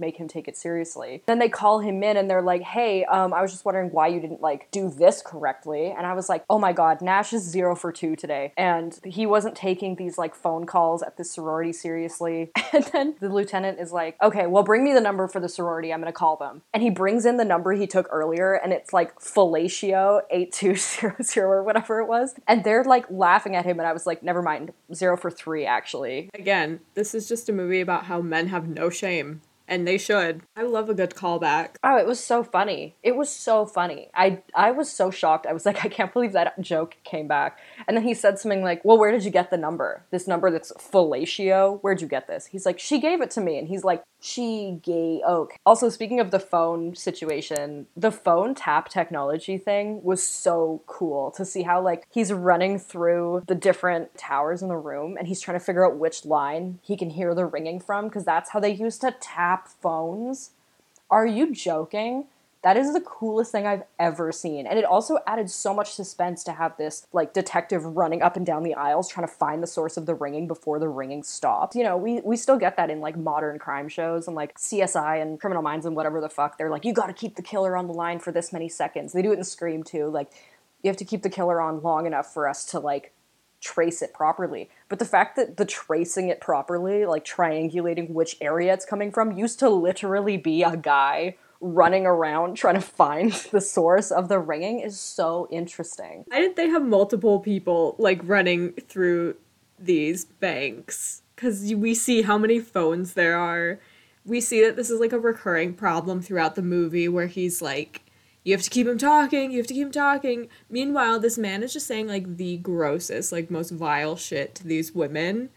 make him take it seriously. Then they call him in and they're like, hey, I was just wondering why you didn't like do this correctly. And I was like, oh my God, Nash is 0 for 2 today. And he wasn't taking these like phone calls at the sorority seriously. And then the lieutenant is like, okay, well bring me the number for the sorority. I'm going to call them. And he brings in the number he took earlier and it's like fellatio 8200 or whatever it was. And they're like laughing at him. And I was like, never mind, 0 for 3 actually. Again, this is just a movie about how men have no shame, and they should. I love a good callback. Oh, it was so funny. It was so funny. I was so shocked. I was like, I can't believe that joke came back. And then he said something like, well, where did you get the number? This number that's fellatio? Where'd you get this? He's like, she gave it to me. And he's like, she gave, okay. Also, speaking of the phone situation, the phone tap technology thing was so cool to see how like he's running through the different towers in the room and he's trying to figure out which line he can hear the ringing from because that's how they used to tap phones. Are you joking? That is the coolest thing I've ever seen. And it also added so much suspense to have this like detective running up and down the aisles trying to find the source of the ringing before the ringing stopped. You know, we still get that in like modern crime shows and like CSI and Criminal Minds and whatever the fuck. They're like, you got to keep the killer on the line for this many seconds. They do it in Scream too. Like you have to keep the killer on long enough for us to like trace it properly. But the fact that the tracing it properly, like triangulating which area it's coming from, used to literally be a guy running around trying to find the source of the ringing is so interesting. Why did they have multiple people like running through these banks? Because we see how many phones there are. We see that this is like a recurring problem throughout the movie where he's like, you have to keep him talking, you have to keep him talking. Meanwhile, this man is just saying, like, the grossest, like, most vile shit to these women.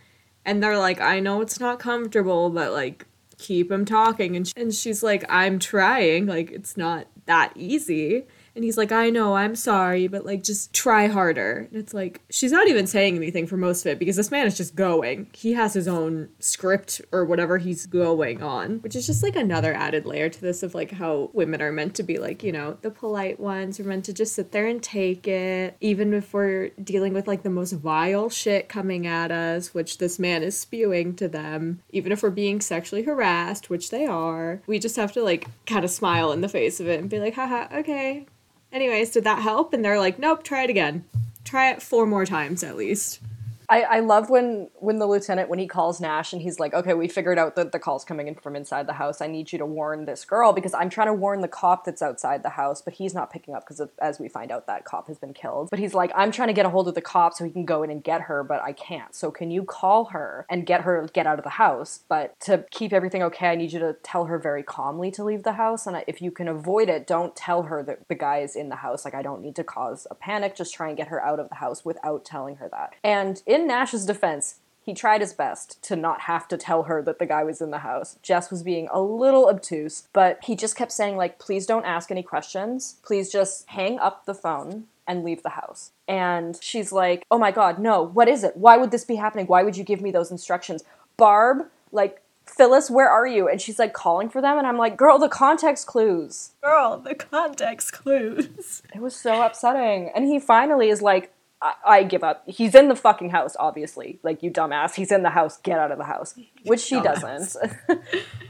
And they're like, I know it's not comfortable, but, like, keep him talking. And she's like, I'm trying. Like, it's not that easy. And he's like, I know, I'm sorry, but, like, just try harder. And it's like, she's not even saying anything for most of it because this man is just going. He has his own script or whatever he's going on, which is just, like, another added layer to this of, like, how women are meant to be, like, you know, the polite ones. We're meant to just sit there and take it, even if we're dealing with, like, the most vile shit coming at us, which this man is spewing to them. Even if we're being sexually harassed, which they are, we just have to, like, kind of smile in the face of it and be like, haha, okay. Anyways, did that help? And they're like, nope, try it again. Try it 4 more times at least. I love when the lieutenant, when he calls Nash and he's like, okay, we figured out that the call's coming in from inside the house. I need you to warn this girl because I'm trying to warn the cop that's outside the house, but he's not picking up because as we find out that cop has been killed. But he's like, I'm trying to get a hold of the cop so he can go in and get her, but I can't. So can you call her and get her to get out of the house? But to keep everything okay, I need you to tell her very calmly to leave the house. And if you can avoid it, don't tell her that the guy is in the house. Like, I don't need to cause a panic. Just try and get her out of the house without telling her that. And in Nash's defense, he tried his best to not have to tell her that the guy was in the house. Jess was being a little obtuse, but he just kept saying, like, please don't ask any questions. Please just hang up the phone and leave the house. And she's like, oh my God, no, what is it? Why would this be happening? Why would you give me those instructions? Barb, like, Phyllis, where are you? And she's, like, calling for them. And I'm like, girl, the context clues. It was so upsetting. And he finally is like, I give up. He's in the fucking house, obviously. Like, you dumbass. He's in the house. Get out of the house. Which she doesn't.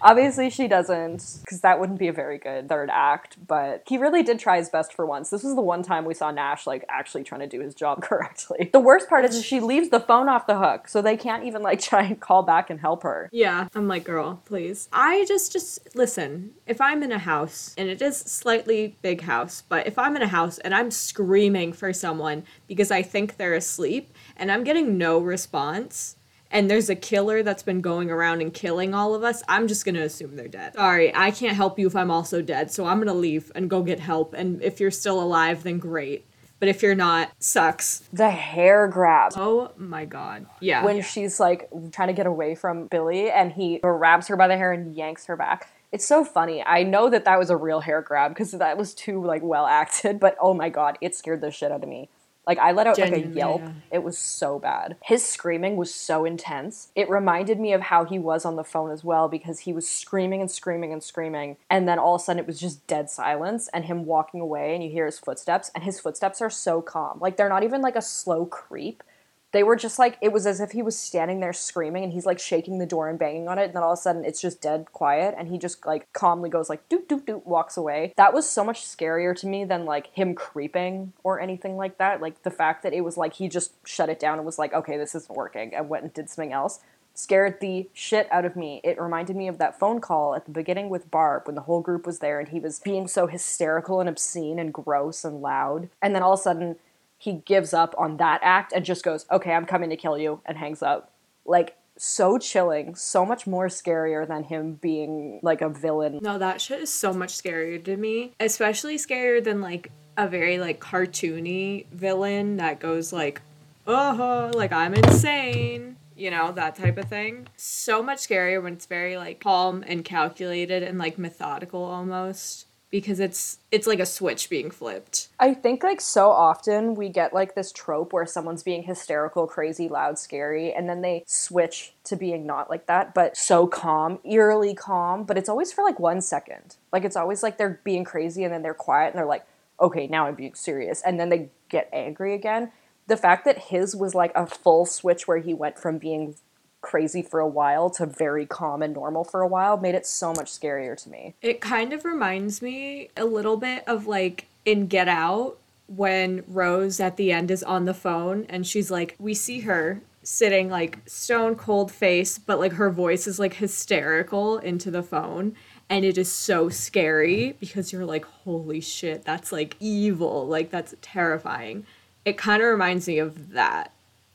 Obviously she doesn't, because that wouldn't be a very good third act. But he really did try his best for once. This was the one time we saw Nash, like, actually trying to do his job correctly. The worst part is she leaves the phone off the hook, so they can't even, like, try and call back and help her. Yeah. I'm like, girl, please. I just listen, if I'm in a house, and it is slightly big house, but if I'm in a house and I'm screaming for someone because I think they're asleep and I'm getting no response, and there's a killer that's been going around and killing all of us, I'm just going to assume they're dead. Sorry, I can't help you if I'm also dead, so I'm going to leave and go get help. And if you're still alive, then great. But if you're not, sucks. The hair grab. Oh my God. Yeah. When she's, like, trying to get away from Billy and he grabs her by the hair and yanks her back. It's so funny. I know that that was a real hair grab because that was too, like, well acted, but oh my God, it scared the shit out of me. Like, I let out, like, a yelp. Yeah. It was so bad. His screaming was so intense. It reminded me of how he was on the phone as well, because he was screaming and screaming and screaming. And then all of a sudden it was just dead silence and him walking away, and you hear his footsteps, and his footsteps are so calm. Like, they're not even like a slow creep. They were just like, it was as if he was standing there screaming and he's, like, shaking the door and banging on it. And then all of a sudden it's just dead quiet. And he just, like, calmly goes, like, doot, doot, doot, walks away. That was so much scarier to me than, like, him creeping or anything like that. Like, the fact that it was like he just shut it down and was like, okay, this isn't working, and went and did something else scared the shit out of me. It reminded me of that phone call at the beginning with Barb when the whole group was there and he was being so hysterical and obscene and gross and loud. And then all of a sudden he gives up on that act and just goes, okay, I'm coming to kill you, and hangs up. Like, so chilling, so much more scarier than him being, like, a villain. No, that shit is so much scarier to me, especially scarier than, like, a very, like, cartoony villain that goes, like, oh, like, I'm insane, you know, that type of thing. So much scarier when it's very, like, calm and calculated and, like, methodical almost. Because it's like a switch being flipped. I think, like, so often we get, like, this trope where someone's being hysterical, crazy, loud, scary, and then they switch to being not like that, but so calm, eerily calm, but it's always for, like, 1 second. Like, it's always like they're being crazy and then they're quiet and they're like, okay, now I'm being serious, and then they get angry again. The fact that his was, like, a full switch where he went from being crazy for a while to very calm and normal for a while made it so much scarier to me. It kind of reminds me a little bit of, like, in Get Out, when Rose at the end is on the phone and she's like, we see her sitting, like, stone cold face, but, like, her voice is, like, hysterical into the phone. And it is so scary because you're like, holy shit, that's, like, evil. Like, that's terrifying. It kind of reminds me of that.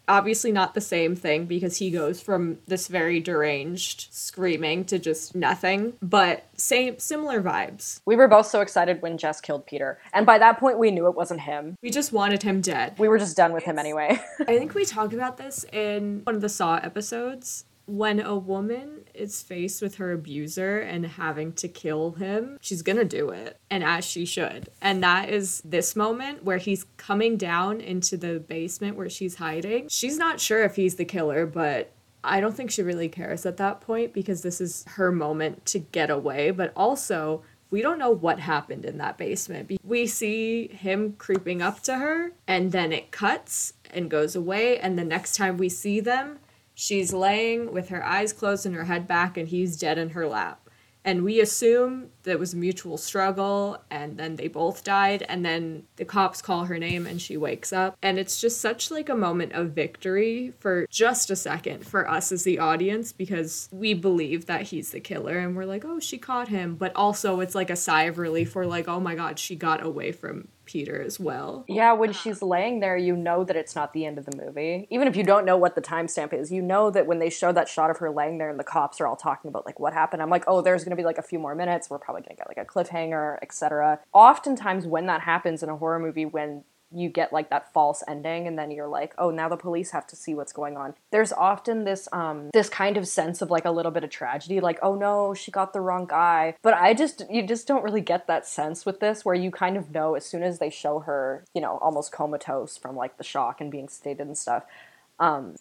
Obviously not the same thing, because he goes from this very deranged screaming to just nothing, but same, similar vibes. We were both so excited when Jess killed Peter, and by that point we knew it wasn't him. We just wanted him dead. We were just done with him anyway. I think we talked about this in one of the Saw episodes. When a woman is faced with her abuser and having to kill him, she's gonna do it, and as she should. And that is this moment where he's coming down into the basement where she's hiding. She's not sure if he's the killer, but I don't think she really cares at that point because this is her moment to get away. But also, we don't know what happened in that basement. We see him creeping up to her, and then it cuts and goes away. And the next time we see them, she's laying with her eyes closed and her head back, and he's dead in her lap. And we assume there was a mutual struggle, and then they both died, and then the cops call her name and she wakes up. And it's just such like a moment of victory for just a second for us as the audience, because we believe that he's the killer and we're like, oh, she caught him. But also it's like a sigh of relief. We're like, oh my God, she got away from Peter as well. Yeah, when she's laying there, you know that it's not the end of the movie. Even if you don't know what the timestamp is, you know that when they show that shot of her laying there and the cops are all talking about like what happened, I'm like, oh, there's gonna be like a few more minutes, we're probably gonna get like a cliffhanger, etc. Oftentimes when that happens in a horror movie, when you get like that false ending and then you're like, oh, now the police have to see what's going on. There's often this this kind of sense of like a little bit of tragedy, like, oh no, she got the wrong guy. But you just don't really get that sense with this, where you kind of know as soon as they show her, you know, almost comatose from like the shock and being sedated and stuff,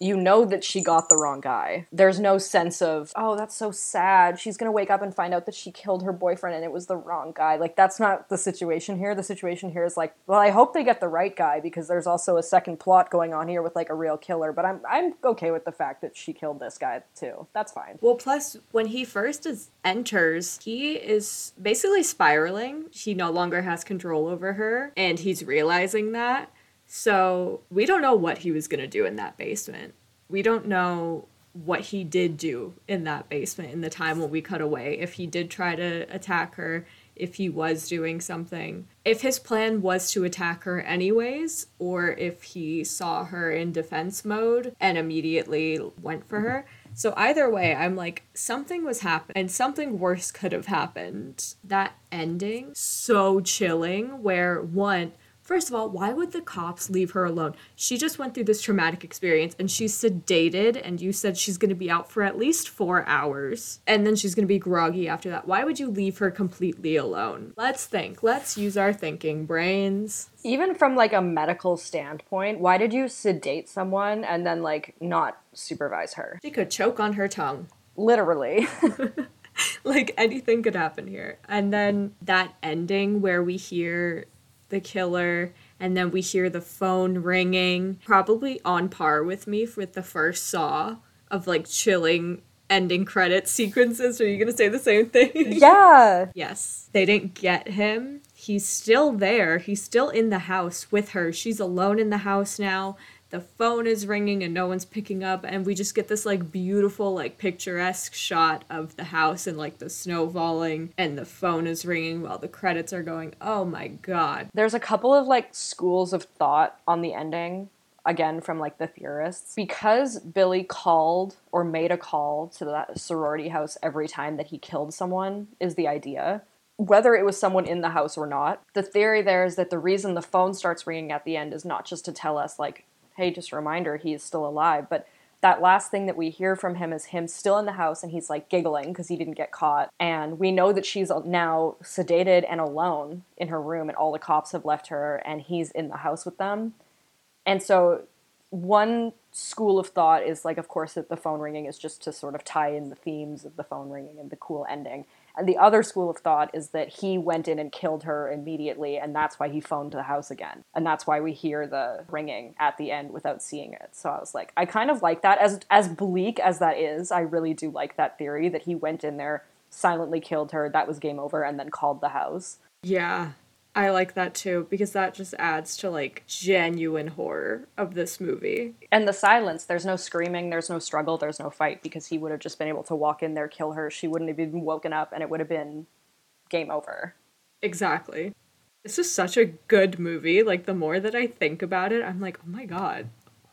you know that she got the wrong guy. There's no sense of, oh, that's so sad, she's gonna wake up and find out that she killed her boyfriend and it was the wrong guy. Like, that's not the situation here. The situation here is like, well, I hope they get the right guy, because there's also a second plot going on here with like a real killer, but I'm okay with the fact that she killed this guy too. That's fine. Well, plus when he first enters, he is basically spiraling. He no longer has control over her, and he's realizing that. So we don't know what he was going to do in that basement. We don't know what he did do in that basement in the time when we cut away. If he did try to attack her, if he was doing something, if his plan was to attack her anyways, or if he saw her in defense mode and immediately went for her. So either way, I'm like, something was happening and something worse could have happened. That ending, so chilling, where one... First of all, why would the cops leave her alone? She just went through this traumatic experience and she's sedated, and you said she's going to be out for at least 4 hours and then she's going to be groggy after that. Why would you leave her completely alone? Let's think. Let's use our thinking brains. Even from like a medical standpoint, why did you sedate someone and then like not supervise her? She could choke on her tongue. Literally. Like, anything could happen here. And then that ending where we hear the killer, and then we hear the phone ringing, probably on par with me with the first Saw of like chilling ending credit sequences. Are you gonna say the same thing? Yeah. Yes, they didn't get him. He's still there. He's still in the house with her. She's alone in the house now. The phone is ringing and no one's picking up, and we just get this like beautiful, like picturesque shot of the house and like the snow falling, and the phone is ringing while the credits are going. Oh my God. There's a couple of like schools of thought on the ending, again from like the theorists, because Billy called or made a call to that sorority house every time that he killed someone is the idea. Whether it was someone in the house or not, the theory there is that the reason the phone starts ringing at the end is not just to tell us like, hey, just a reminder, he is still alive. But that last thing that we hear from him is him still in the house, and he's like giggling because he didn't get caught. And we know that she's now sedated and alone in her room, and all the cops have left her, and he's in the house with them. And so one school of thought is like, of course, that the phone ringing is just to sort of tie in the themes of the phone ringing and the cool ending. And the other school of thought is that he went in and killed her immediately, and that's why he phoned the house again. And that's why we hear the ringing at the end without seeing it. So I was like, I kind of like that. As bleak as that is, I really do like that theory that he went in there, silently killed her, that was game over, and then called the house. Yeah, I like that too, because that just adds to like genuine horror of this movie. And the silence, there's no screaming, there's no struggle, there's no fight, because he would have just been able to walk in there, kill her, she wouldn't have even woken up, and it would have been game over. Exactly. This is such a good movie. Like, the more that I think about it, I'm like, oh my God,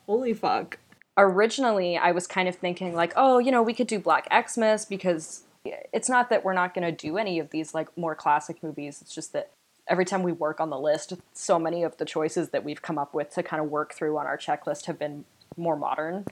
holy fuck. Originally, I was kind of thinking like, oh, you know, we could do Black Xmas, because it's not that we're not going to do any of these like more classic movies. It's just that every time we work on the list, so many of the choices that we've come up with to kind of work through on our checklist have been more modern.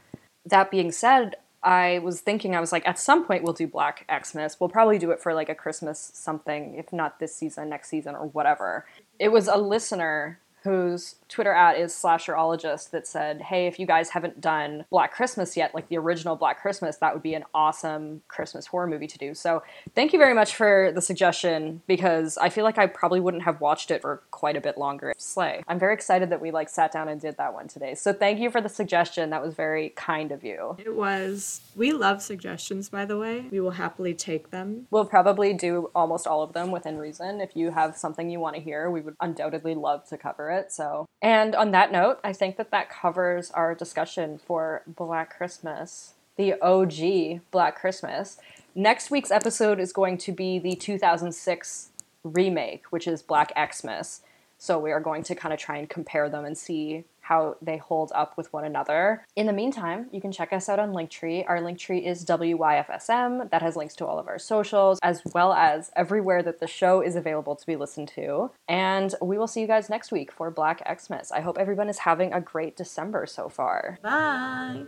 That being said, I was thinking, I was like, at some point we'll do Black Xmas. We'll probably do it for like a Christmas something, if not this season, next season or whatever. It was a listener whose Twitter @ is Slasherologist that said, hey, if you guys haven't done Black Christmas yet, like the original Black Christmas, that would be an awesome Christmas horror movie to do. So thank you very much for the suggestion, because I feel like I probably wouldn't have watched it for quite a bit longer. Slay. I'm very excited that we like sat down and did that one today. So thank you for the suggestion. That was very kind of you. It was. We love suggestions, by the way. We will happily take them. We'll probably do almost all of them within reason. If you have something you want to hear, we would undoubtedly love to cover it. So, and on that note, I think that covers our discussion for Black Christmas, the OG Black Christmas. Next week's episode is going to be the 2006 remake, which is Black Xmas. So we are going to kind of try and compare them and see how they hold up with one another. In the meantime, you can check us out on Linktree. Our Linktree is WYFSM. That has links to all of our socials, as well as everywhere that the show is available to be listened to. And we will see you guys next week for Black Xmas. I hope everyone is having a great December so far. Bye!